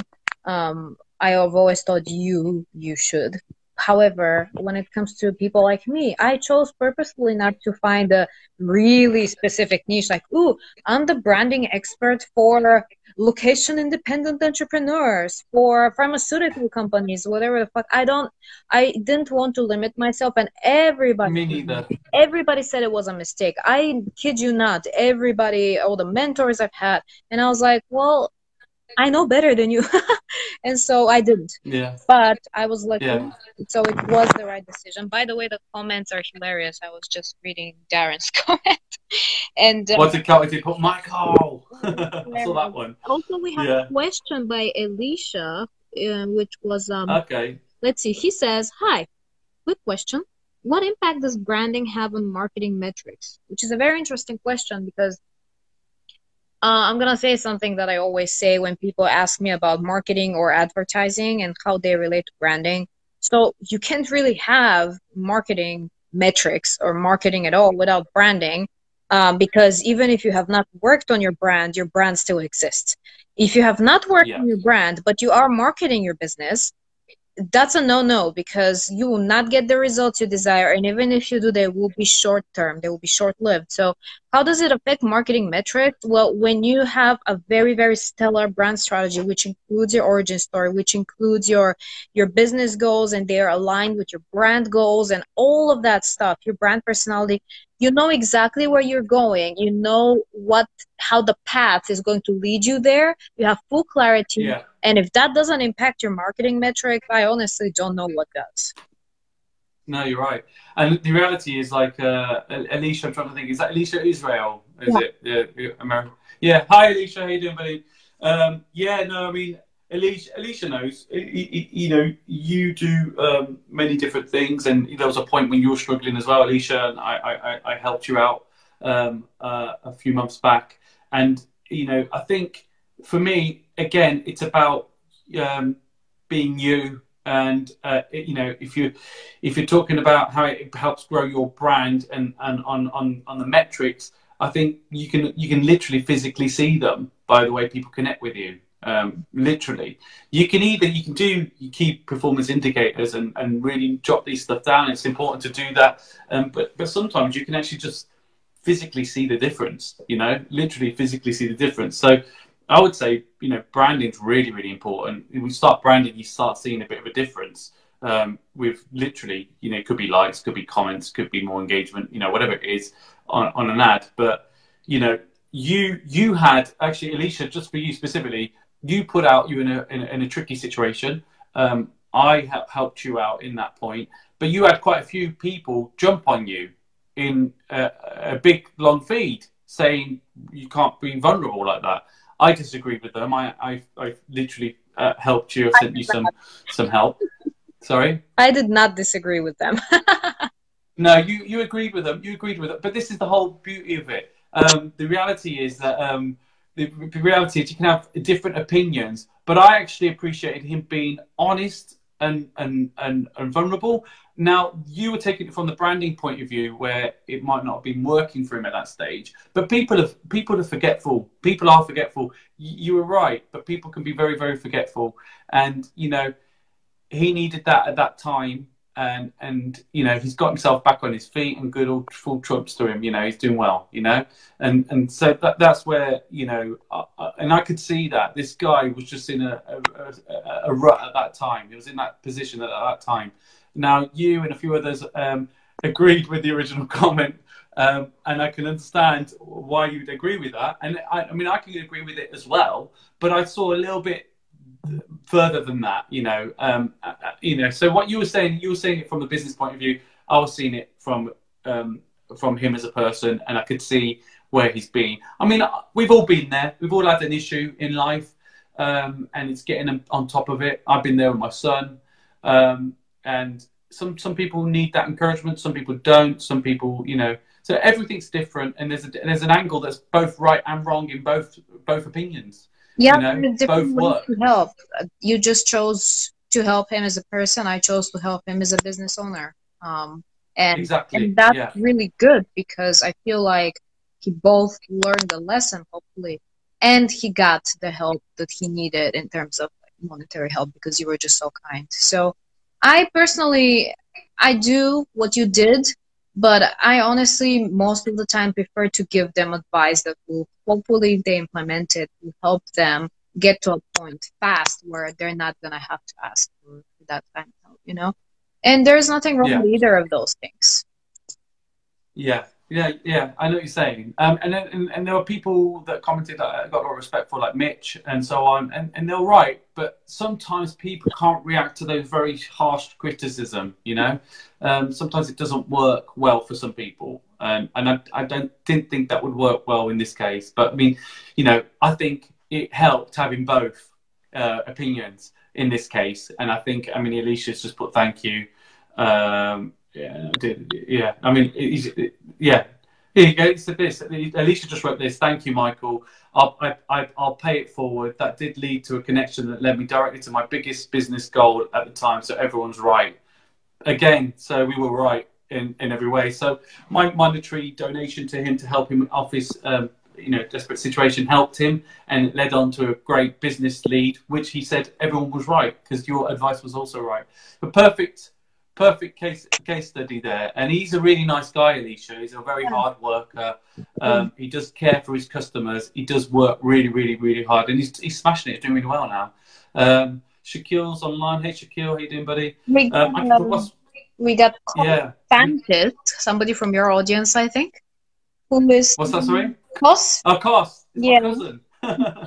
I have always thought you should. However, when it comes to people like me, I chose purposefully not to find a really specific niche. Like, ooh, I'm the branding expert for location-independent entrepreneurs, for pharmaceutical companies, whatever the fuck. I didn't want to limit myself, and everybody. Me neither. Everybody said it was a mistake. I kid you not. Everybody, all the mentors I've had, and I was like, well, I know better than you. And so I didn't. Yeah. But I was lucky. Yeah. So it was the right decision. By the way, the comments are hilarious. I was just reading Darren's comment. And what's it called? If you put Michael. I saw that one. Also, we have a question by Alicia, which was... okay. Let's see. He says, hi, quick question. What impact does branding have on marketing metrics? Which is a very interesting question because... I'm going to say something that I always say when people ask me about marketing or advertising and how they relate to branding. So you can't really have marketing metrics or marketing at all without branding, because even if you have not worked on your brand still exists. If you have not worked on your brand, but you are marketing your business, that's a no-no because you will not get the results you desire. And even if you do, they will be short-term. They will be short-lived. So how does it affect marketing metrics? Well, when you have a very, very stellar brand strategy, which includes your origin story, which includes your business goals, and they are aligned with your brand goals and all of that stuff, your brand personality, you know exactly where you're going. You know how the path is going to lead you there. You have full clarity. Yeah. And if that doesn't impact your marketing metric, I honestly don't know what does. No, you're right. And the reality is like, Alicia, I'm trying to think, is that Alicia Israel? Is it? Yeah, America. Yeah. Hi, Alicia. How you doing, buddy? I mean, Alicia knows, you know, you do many different things. And there was a point when you were struggling as well, Alicia, and I helped you out a few months back. And, you know, I think for me, again, it's about being you, and you know, if you're talking about how it helps grow your brand and on the metrics, I think you can literally physically see them by the way people connect with you. Literally, you can do key performance indicators and really jot these stuff down. It's important to do that, but sometimes you can actually just physically see the difference. You know, literally physically see the difference. So. I would say, you know, branding's really, really important. When we start branding, you start seeing a bit of a difference with literally, you know, it could be likes, could be comments, could be more engagement, you know, whatever it is on an ad. But, you know, you had actually, Alicia, just for you specifically, you put out you in a tricky situation. I have helped you out in that point, but you had quite a few people jump on you in a big long feed saying you can't be vulnerable like that. I disagreed with them. I literally helped you. I sent you some help. Sorry? I did not disagree with them. No, you agreed with them. You agreed with them. But this is the whole beauty of it. The reality is that the reality is you can have different opinions. But I actually appreciated him being honest and vulnerable. Now, you were taking it from the branding point of view, where it might not have been working for him at that stage. But people are forgetful. People are forgetful. You were right, but people can be very, very forgetful. And, you know, he needed that at that time. And you know, he's got himself back on his feet, and good old full trumps to him. You know, he's doing well. You know, and so that's where, you know, and I could see that this guy was just in a rut at that time. He was in that position at that time. Now, you and a few others agreed with the original comment, and I can understand why you'd agree with that. And I mean, I can agree with it as well, but I saw a little bit further than that, you know. You know, so what you were saying it from the business point of view. I was seeing it from him as a person, and I could see where he's been. I mean, we've all been there. We've all had an issue in life, and it's getting on top of it. I've been there with my son, and some people need that encouragement. Some people don't. Some people, you know. So everything's different, and there's an angle that's both right and wrong in both opinions. Yeah, you know, different ways to help. You just chose to help him as a person. I chose to help him as a business owner. And, exactly. And that's really good, because I feel like he both learned the lesson, hopefully, and he got the help that he needed in terms of monetary help, because you were just so kind. So I personally, I do what you did, but I honestly, most of the time, prefer to give them advice that will hopefully, if they implement it, will help them get to a point fast where they're not going to have to ask for that kind of help, you know? And there's nothing wrong with either of those things. Yeah. I know what you're saying. And there were people that commented that I got a lot of respect for, like Mitch and so on. And they're right. But sometimes people can't react to those very harsh criticism, you know? Sometimes it doesn't work well for some people. And I didn't think that would work well in this case. But, I mean, you know, I think it helped having both opinions in this case. And I think, I mean, Alicia's just put thank you. Here you go. It's this. Alicia just wrote this. Thank you, Michael. I'll pay it forward. That did lead to a connection that led me directly to my biggest business goal at the time. So everyone's right. Again, so we were right in every way. So my monetary donation to him to help him off his desperate situation helped him, and it led on to a great business lead, which he said everyone was right, because your advice was also right. But perfect case study there. And he's a really nice guy, Alicia. He's a very hard worker. He does care for his customers. He does work really, really, really hard. And he's smashing it. He's doing really well now. Shaquille's online. Hey, Shaquille, how you doing, buddy? We got contacted. Somebody from your audience, I think. What's that, sorry? Koss. Oh, Koss. Yeah. My cousin.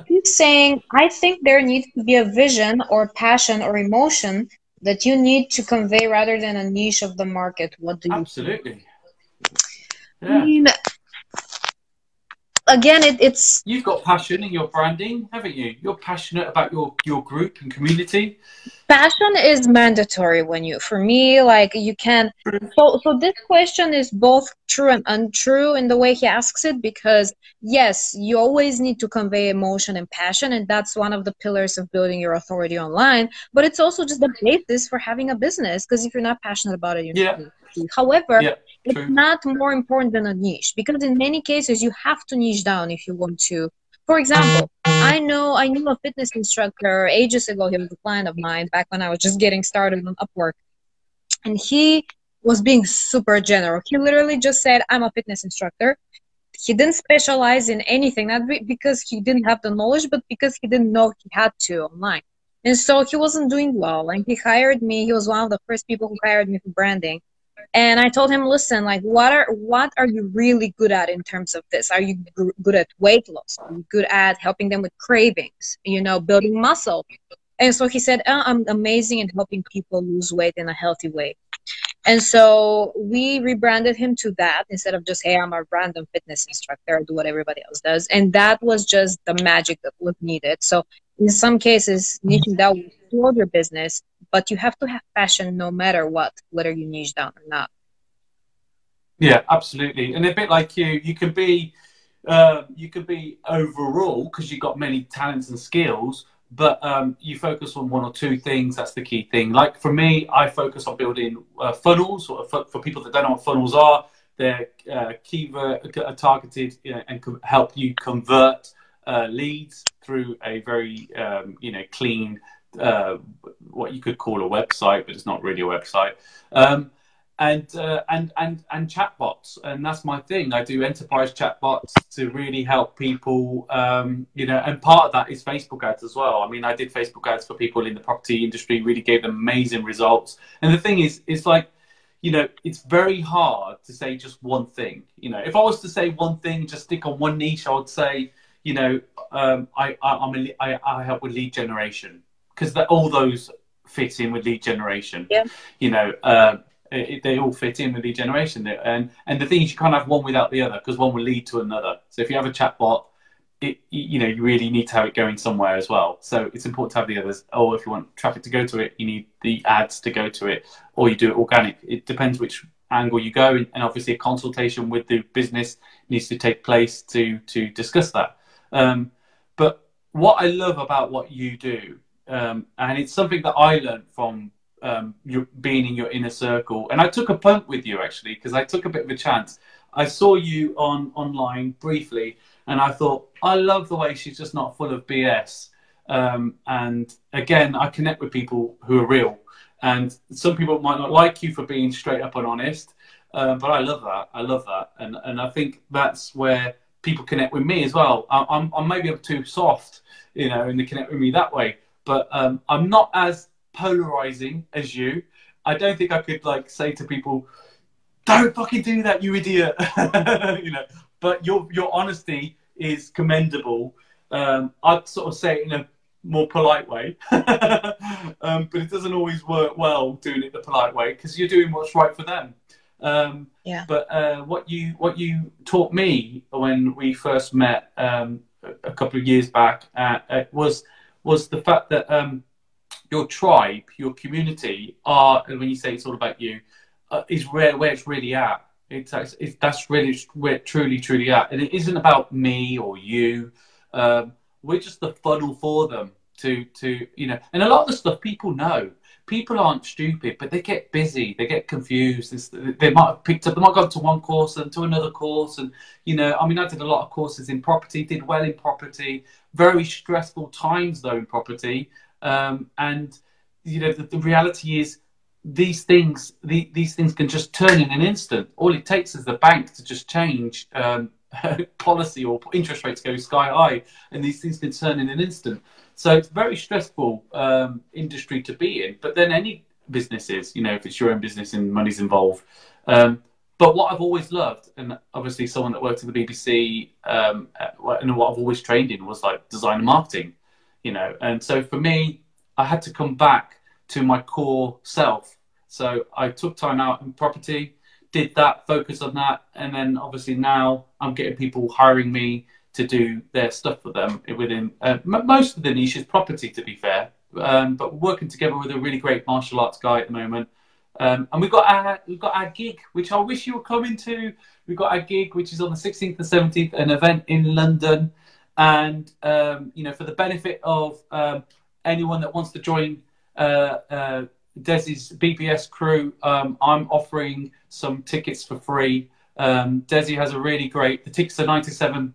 He's saying, I think there needs to be a vision or passion or emotion that you need to convey rather than a niche of the market. What do you Absolutely. Yeah. I mean, again, it's... You've got passion in your branding, haven't you? You're passionate about your group and community. Passion is mandatory for me, like you can't... So this question is both true and untrue in the way he asks it, because yes, you always need to convey emotion and passion, and that's one of the pillars of building your authority online, but it's also just the basis for having a business, because if you're not passionate about it, you're not going to succeed. However, it's not more important than a niche, because in many cases, you have to niche down if you want to. For example, I knew a fitness instructor ages ago. He was a client of mine back when I was just getting started on Upwork. And he was being super general. He literally just said, I'm a fitness instructor. He didn't specialize in anything, not because he didn't have the knowledge, but because he didn't know he had to online. And so he wasn't doing well. Like, he hired me. He was one of the first people who hired me for branding. And I told him, listen, like, what are you really good at in terms of this? Are you good at weight loss? Are you good at helping them with cravings, you know, building muscle? And so he said, I'm amazing in helping people lose weight in a healthy way. And so we rebranded him to that instead of just, hey, I'm a random fitness instructor. I do what everybody else does. And that was just the magic that was needed. So in some cases, niching down will build your business, but you have to have passion no matter what, whether you niche down or not. Yeah, absolutely. And a bit like you can be overall, because you've got many talents and skills, But you focus on one or two things. That's the key thing. Like for me, I focus on building funnels, or for people that don't know what funnels are, they're keyword targeted, you know, and can help you convert leads through a very, clean, what you could call a website, but it's not really a website. And chatbots, and that's my thing. I do enterprise chatbots to really help people, and part of that is Facebook ads as well. I mean, I did Facebook ads for people in the property industry, really gave them amazing results. And the thing is, it's like, you know, it's very hard to say just one thing. You know, if I was to say one thing, just stick on one niche, I would say, I help with lead generation, because all those fit in with lead generation. Yeah. They all fit in with the generation, and the thing is, you can't have one without the other, because one will lead to another. So if you have a chatbot, you really need to have it going somewhere as well. So it's important to have the others. Or if you want traffic to go to it, you need the ads to go to it, or you do it organic. It depends which angle you go, and obviously a consultation with the business needs to take place to discuss that. But what I love about what you do, and it's something that I learned from. You're being in your inner circle, and I took a punt with you actually, because I took a bit of a chance. I saw you online briefly, and I thought, I love the way she's just not full of BS. And again, I connect with people who are real, and some people might not like you for being straight up and honest, but I love that. And I think that's where people connect with me as well. I'm maybe I'm too soft, and they connect with me that way, but I'm not as polarizing as you. I don't think I could say to people, don't fucking do that, you idiot. But your honesty is commendable. I'd sort of say it in a more polite way. But it doesn't always work well doing it the polite way, because you're doing what's right for them. But what you taught me when we first met a couple of years back was the fact that your tribe, your community, when you say it's all about you, is where it's really at. That's really where it truly at. And it isn't about me or you. We're just the funnel for them to. And a lot of the stuff people know. People aren't stupid, but they get busy. They get confused. They might have picked up. They might go to one course and to another course. And, I did a lot of courses in property, did well in property. Very stressful times, though, in property. The reality is these things can just turn in an instant. All it takes is the bank to just change policy, or interest rates go sky high, and these things can turn in an instant. So it's a very stressful industry to be in, but then any business is, if it's your own business and money's involved. But what I've always loved, and obviously someone that worked at the BBC, and what I've always trained in was design and marketing. And so for me, I had to come back to my core self. So I took time out in property, did that, focus on that. And then obviously now I'm getting people hiring me to do their stuff for them within most of the niche is property, to be fair. But we're working together with a really great martial arts guy at the moment. And we've got our gig, which I wish you were coming to. We've got our gig, which is on the 16th and 17th, an event in London. And, for the benefit of anyone that wants to join Desi's BBS crew, I'm offering some tickets for free. Desi has a really great... The tickets are £97,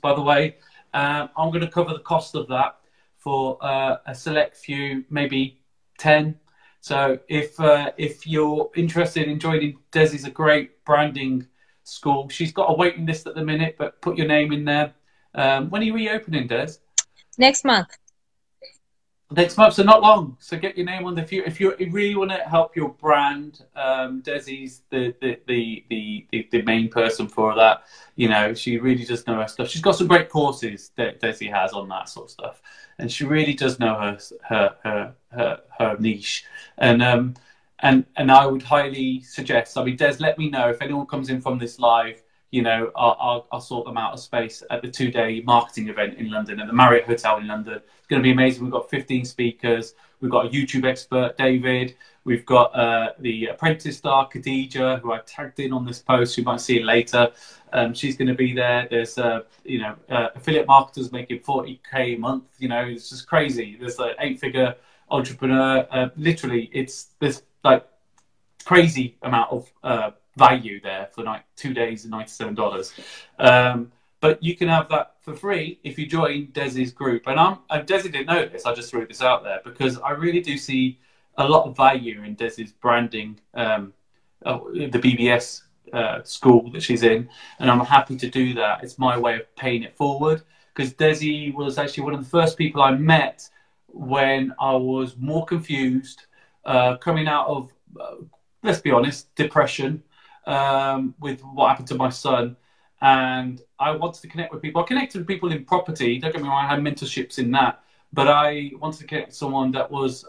by the way. I'm going to cover the cost of that for a select few, maybe 10. So if you're interested in joining, Desi's a great branding school. She's got a waiting list at the minute, but put your name in there. When are you reopening, Des? Next month, so not long. So get your name on the few. If you really want to help your brand, Desi's the main person for that. She really does know her stuff. She's got some great courses that Desi has on that sort of stuff, and she really does know her niche. And I would highly suggest. I mean, Des, let me know if anyone comes in from this live you know, I'll sort them out a space at the two-day marketing event in London at the Marriott Hotel in London. It's going to be amazing. We've got 15 speakers. We've got a YouTube expert, David. We've got the apprentice star, Khadija, who I tagged in on this post. You might see it later. She's going to be there. There's, you know, affiliate marketers making 40K a month. You know, it's just crazy. There's an eight-figure entrepreneur. Literally, it's this, like, crazy amount of value there for like 2 days and $97. But you can have that for free if you join Desi's group. And Desi didn't know this, I just threw this out there, because I really do see a lot of value in Desi's branding, the BBS school that she's in. And I'm happy to do that. It's my way of paying it forward, because Desi was actually one of the first people I met when I was more confused, coming out of, let's be honest, depression, with what happened to my son. And I wanted to connect with people. I connected with people in property. Don't get me wrong, I had mentorships in that. But I wanted to connect with someone that was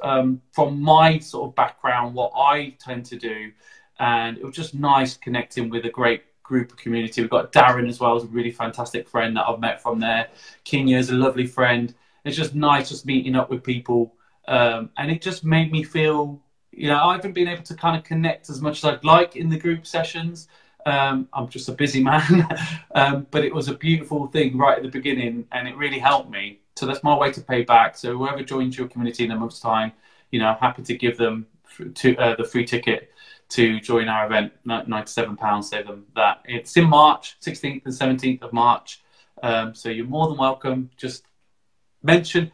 from my sort of background, what I tend to do. And it was just nice connecting with a great group of community. We've got Darren as well, who's a really fantastic friend that I've met from there. Kenya is a lovely friend. It's just nice just meeting up with people. And it just made me feel, you know, I haven't been able to kind of connect as much as I'd like in the group sessions. I'm just a busy man, but it was a beautiful thing right at the beginning, and it really helped me. So that's my way to pay back. So whoever joins your community in a month's time, you know, I'm happy to give them the free ticket to join our event, £97, save them that. It's in March, 16th and 17th of March. So you're more than welcome. Just mention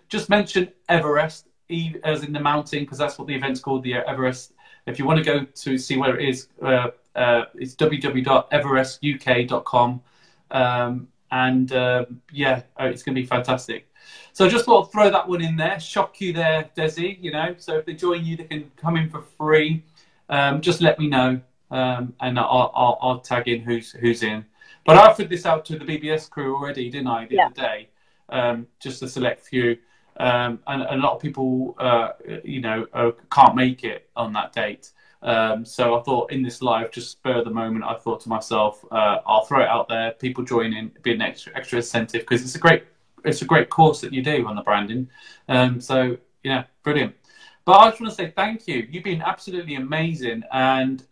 Everest, as in the mountain, because that's what the event's called, the Everest. If you want to go to see where it is, it's www.everestuk.com. Yeah, it's going to be fantastic. So I just thought I'd throw that one in there, shock you there, Desi, you know. So if they join you, they can come in for free. Just let me know, and I'll tag in who's in. But I offered this out to the BBS crew already, didn't I, the other day, just a select few. And a lot of people, you know, can't make it on that date. So I thought in this live, just spur the moment, I thought to myself, I'll throw it out there. People join in, it'd be an extra incentive, because it's a great course that you do on the branding. So yeah, brilliant. But I just want to say thank you. You've been absolutely amazing. And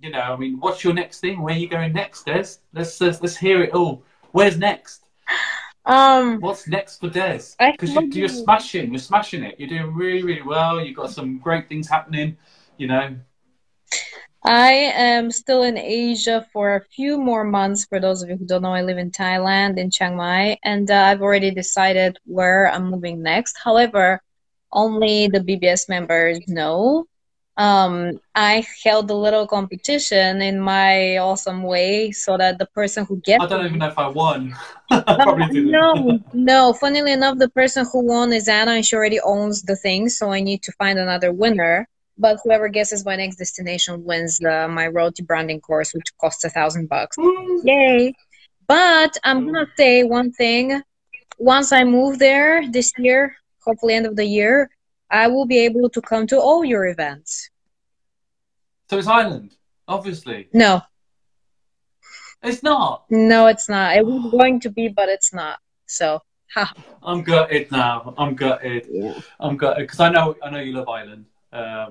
you know, I mean, what's your next thing? Where are you going next, Des? Let's hear it all. Where's next? What's next for Des? Because you're smashing it. You're doing really, really well. You've got some great things happening, you know. I am still in Asia for a few more months. For those of you who don't know, I live in Thailand, in Chiang Mai, and I've already decided where I'm moving next. However, only the BBS members know. I held a little competition in my awesome way, so that the person who gets I don't even know if I won. No, funnily enough, the person who won is Anna, and she already owns the thing, so I need to find another winner. But whoever guesses my next destination wins my road to branding course, which costs $1,000. Yay! But I'm gonna say one thing: once I move there this year, hopefully end of the year, I will be able to come to all your events. So it's Ireland, obviously. No. It's not? No, it's not. It was going to be, but it's not. So, ha. I'm gutted now. I'm gutted. Yeah. I'm gutted, because I know you love Ireland. I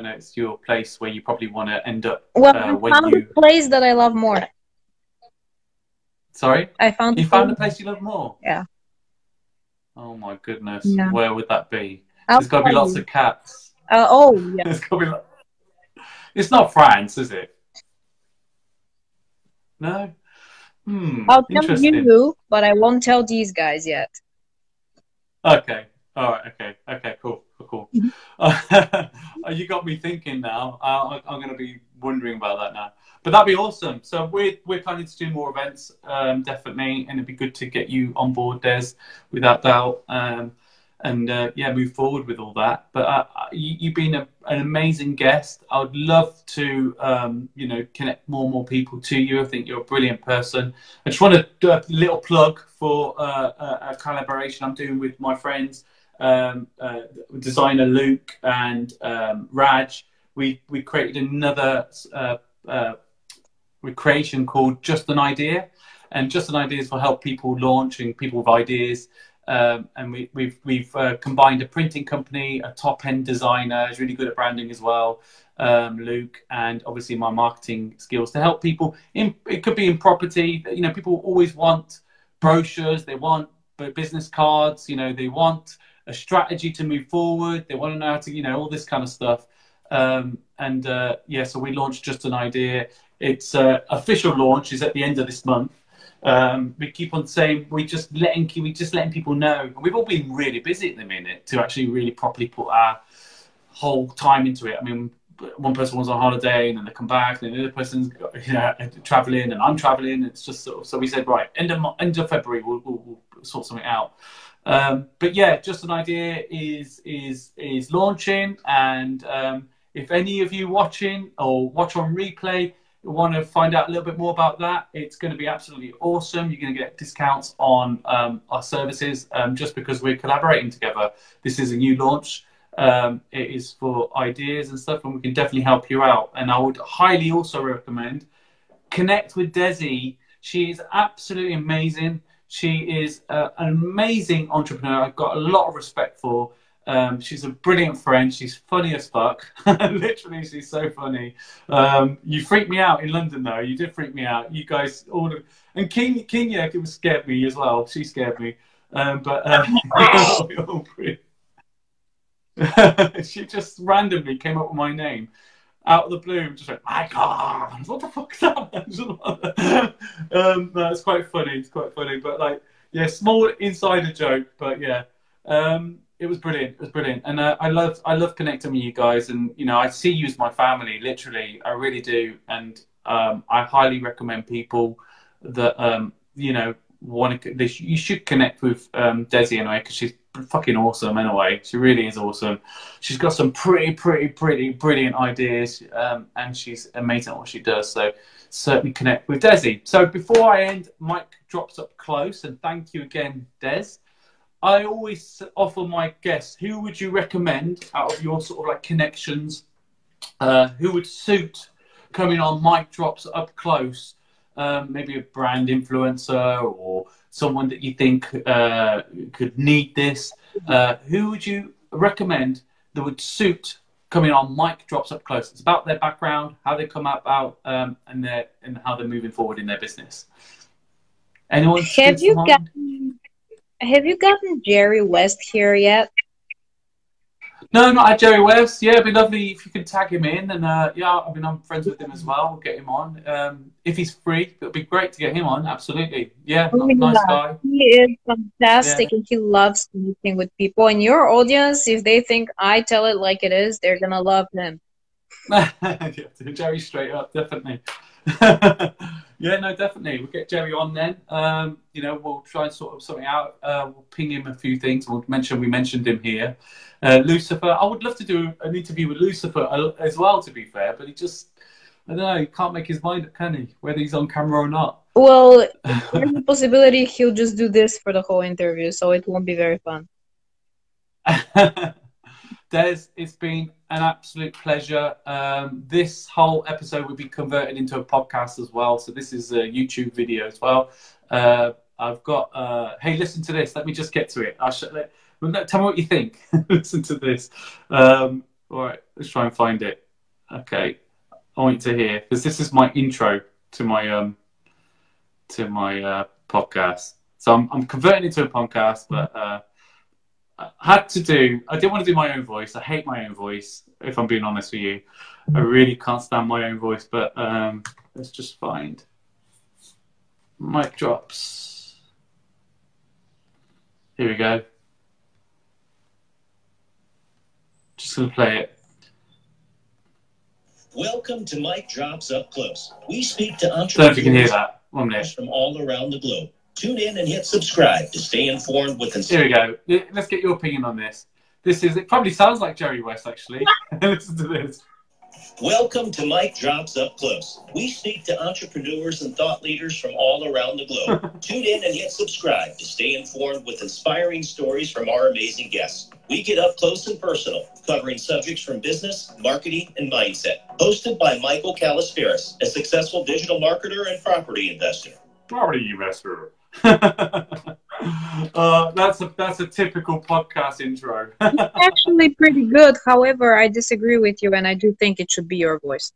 know it's your place where you probably want to end up. Well, I found the place that I love more. Sorry? You found the place you love more? Yeah. Oh, my goodness. Yeah. Where would that be? There's got to be lots of cats. Yeah. There's got to be It's not France, is it? No? I'll tell you, but I won't tell these guys yet. Okay. All right. Okay. Cool. You got me thinking now. I'm going to be wondering about that now. But that'd be awesome. So we're planning to do more events, definitely. And it'd be good to get you on board, Des, without doubt. And move forward with all that. But you've been an amazing guest. I would love to, you know, connect more and more people to you. I think you're a brilliant person. I just want to do a little plug for a collaboration I'm doing with my friends, Designer Luke and Raj. We created another creation called Just an Idea. And Just an Idea is for help people launch and people with ideas. And we've combined a printing company, a top-end designer, who's really good at branding as well, Luke, and obviously my marketing skills to help people. It could be in property. You know, people always want brochures. They want business cards. You know, they want a strategy to move forward. They want to know how to, you know, all this kind of stuff. Yeah, so we launched Just an Idea. Its official launch is at the end of this month. We keep on saying we're just letting people know, and we've all been really busy at the minute to actually really properly put our whole time into it. I mean, one person was on holiday and then they come back, and the other person's, you know, traveling, and I'm traveling. It's just sort of, so we said, right, end of February we'll sort something out. But yeah, Just an Idea is launching, and if any of you watching or watch on replay want to find out a little bit more about that, it's going to be absolutely awesome. You're going to get discounts on our services just because we're collaborating together. This is a new launch. It is for ideas and stuff, and we can definitely help you out. And I would highly also recommend connect with Desi. She is absolutely amazing. She is an amazing entrepreneur. I've got a lot of respect for. She's a brilliant friend. She's funny as fuck. Literally, she's so funny. You freaked me out in London, though. You did freak me out. You guys all... And Kenya scared me as well. She scared me. She just randomly came up with my name out of the blue. Just like, my God, what the fuck is that? No, it's quite funny. It's quite funny. But, like, yeah, small insider joke. But, yeah. It was brilliant. It was brilliant. And I love connecting with you guys. And, you know, I see you as my family, literally. I really do. And I highly recommend people that, you know, you should connect with Desi anyway, because she's fucking awesome anyway. She really is awesome. She's got some pretty brilliant ideas. And she's amazing at what she does. So certainly connect with Desi. So before I end, Mike drops up close. And thank you again, Des. I always offer my guests, who would you recommend out of your sort of like connections, who would suit coming on Mic Drops Up Close, maybe a brand influencer or someone that you think could need this. Who would you recommend that would suit coming on Mic Drops Up Close? It's about their background, how they come about, and how they're moving forward in their business. Anyone? Have you gotten Jerry West here yet? No, not at Jerry West. Yeah, it'd be lovely if you could tag him in. And yeah, I mean, I'm friends with him as well. We'll get him on. If he's free, it'd be great to get him on. Absolutely. Yeah, nice guy. He is fantastic, yeah. And he loves meeting with people. And your audience, if they think I tell it like it is, they're going to love him. Jerry straight up, definitely. Yeah, no, definitely. We'll get Jerry on then. You know, we'll try and sort of something out. We'll ping him a few things. We mentioned him here. Lucifer. I would love to do an interview with Lucifer as well, to be fair. But he just, I don't know, he can't make his mind up, can he? Whether he's on camera or not. Well, there's a possibility he'll just do this for the whole interview. So it won't be very fun. Des, it's been an absolute pleasure. This whole episode will be converted into a podcast as well. So this is a YouTube video as well. I've got, hey, listen to this. Let me just get to it. Tell me what you think. Listen to this. All right, let's try and find it. Okay, I want you to hear, because this is my intro to my podcast. So I'm converting it to a podcast, but... I didn't want to do my own voice. I hate my own voice, if I'm being honest with you. I really can't stand my own voice, but let's just find mic drops. Here we go. Just going to play it. Welcome to Mic Drops Up Close. We speak to entrepreneurs. I don't know if you can hear that. 1 minute. From all around the globe. Tune in and hit subscribe to stay informed with us. Here we go. Let's get your opinion on this. It probably sounds like Jerry West, actually. Listen to this. Welcome to Mic Drops Up Close. We speak to entrepreneurs and thought leaders from all around the globe. Tune in and hit subscribe to stay informed with inspiring stories from our amazing guests. We get up close and personal, covering subjects from business, marketing, and mindset. Hosted by Michael Calisperis, a successful digital marketer and property investor. That's a typical podcast intro. It's actually pretty good. However, I disagree with you, and I do think it should be your voice.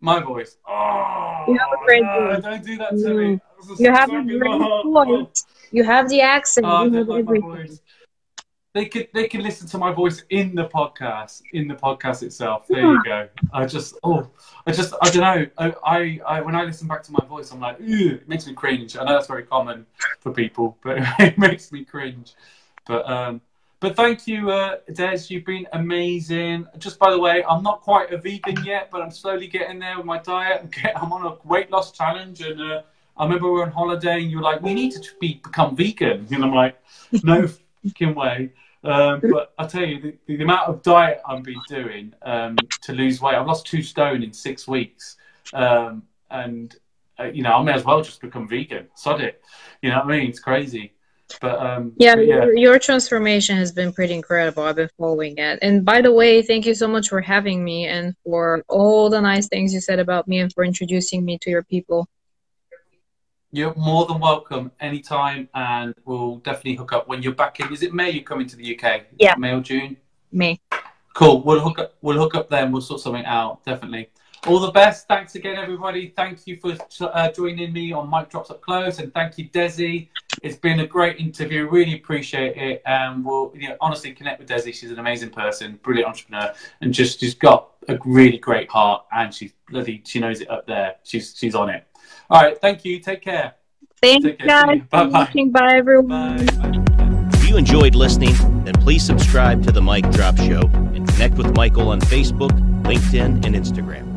My voice. Oh, you have a great voice. Don't do that to me. You have a great voice. You have the accent. You have everything. They can listen to my voice in the podcast itself. There you go. I don't know. I when I listen back to my voice, I'm like, ew, it makes me cringe. I know that's very common for people, but it makes me cringe. But thank you, Des. You've been amazing. Just by the way, I'm not quite a vegan yet, but I'm slowly getting there with my diet. I'm on a weight loss challenge, and I remember we were on holiday, and you were like, we need to become vegan. And I'm like, no fucking way. But I tell you, the amount of diet I've been doing to lose weight, I've lost 2 stone in 6 weeks. I may as well just become vegan. Sod it. You know what I mean? It's crazy. But your transformation has been pretty incredible. I've been following it. And by the way, thank you so much for having me and for all the nice things you said about me and for introducing me to your people. You're more than welcome anytime, and we'll definitely hook up when you're back in. Is it May you're coming to the UK? Yeah. May or June? May. Cool. We'll hook up then. We'll sort something out, definitely. All the best. Thanks again, everybody. Thank you for joining me on Mic Drops Up Close, and thank you, Desi. It's been a great interview. Really appreciate it, and we'll honestly connect with Desi. She's an amazing person, brilliant entrepreneur, and just she's got a really great heart, and she knows it up there. She's on it. All right, thank you. Take care. Thank you guys. Bye. Bye everyone. Bye. If you enjoyed listening, then please subscribe to the Mic Drop Show and connect with Michael on Facebook, LinkedIn, and Instagram.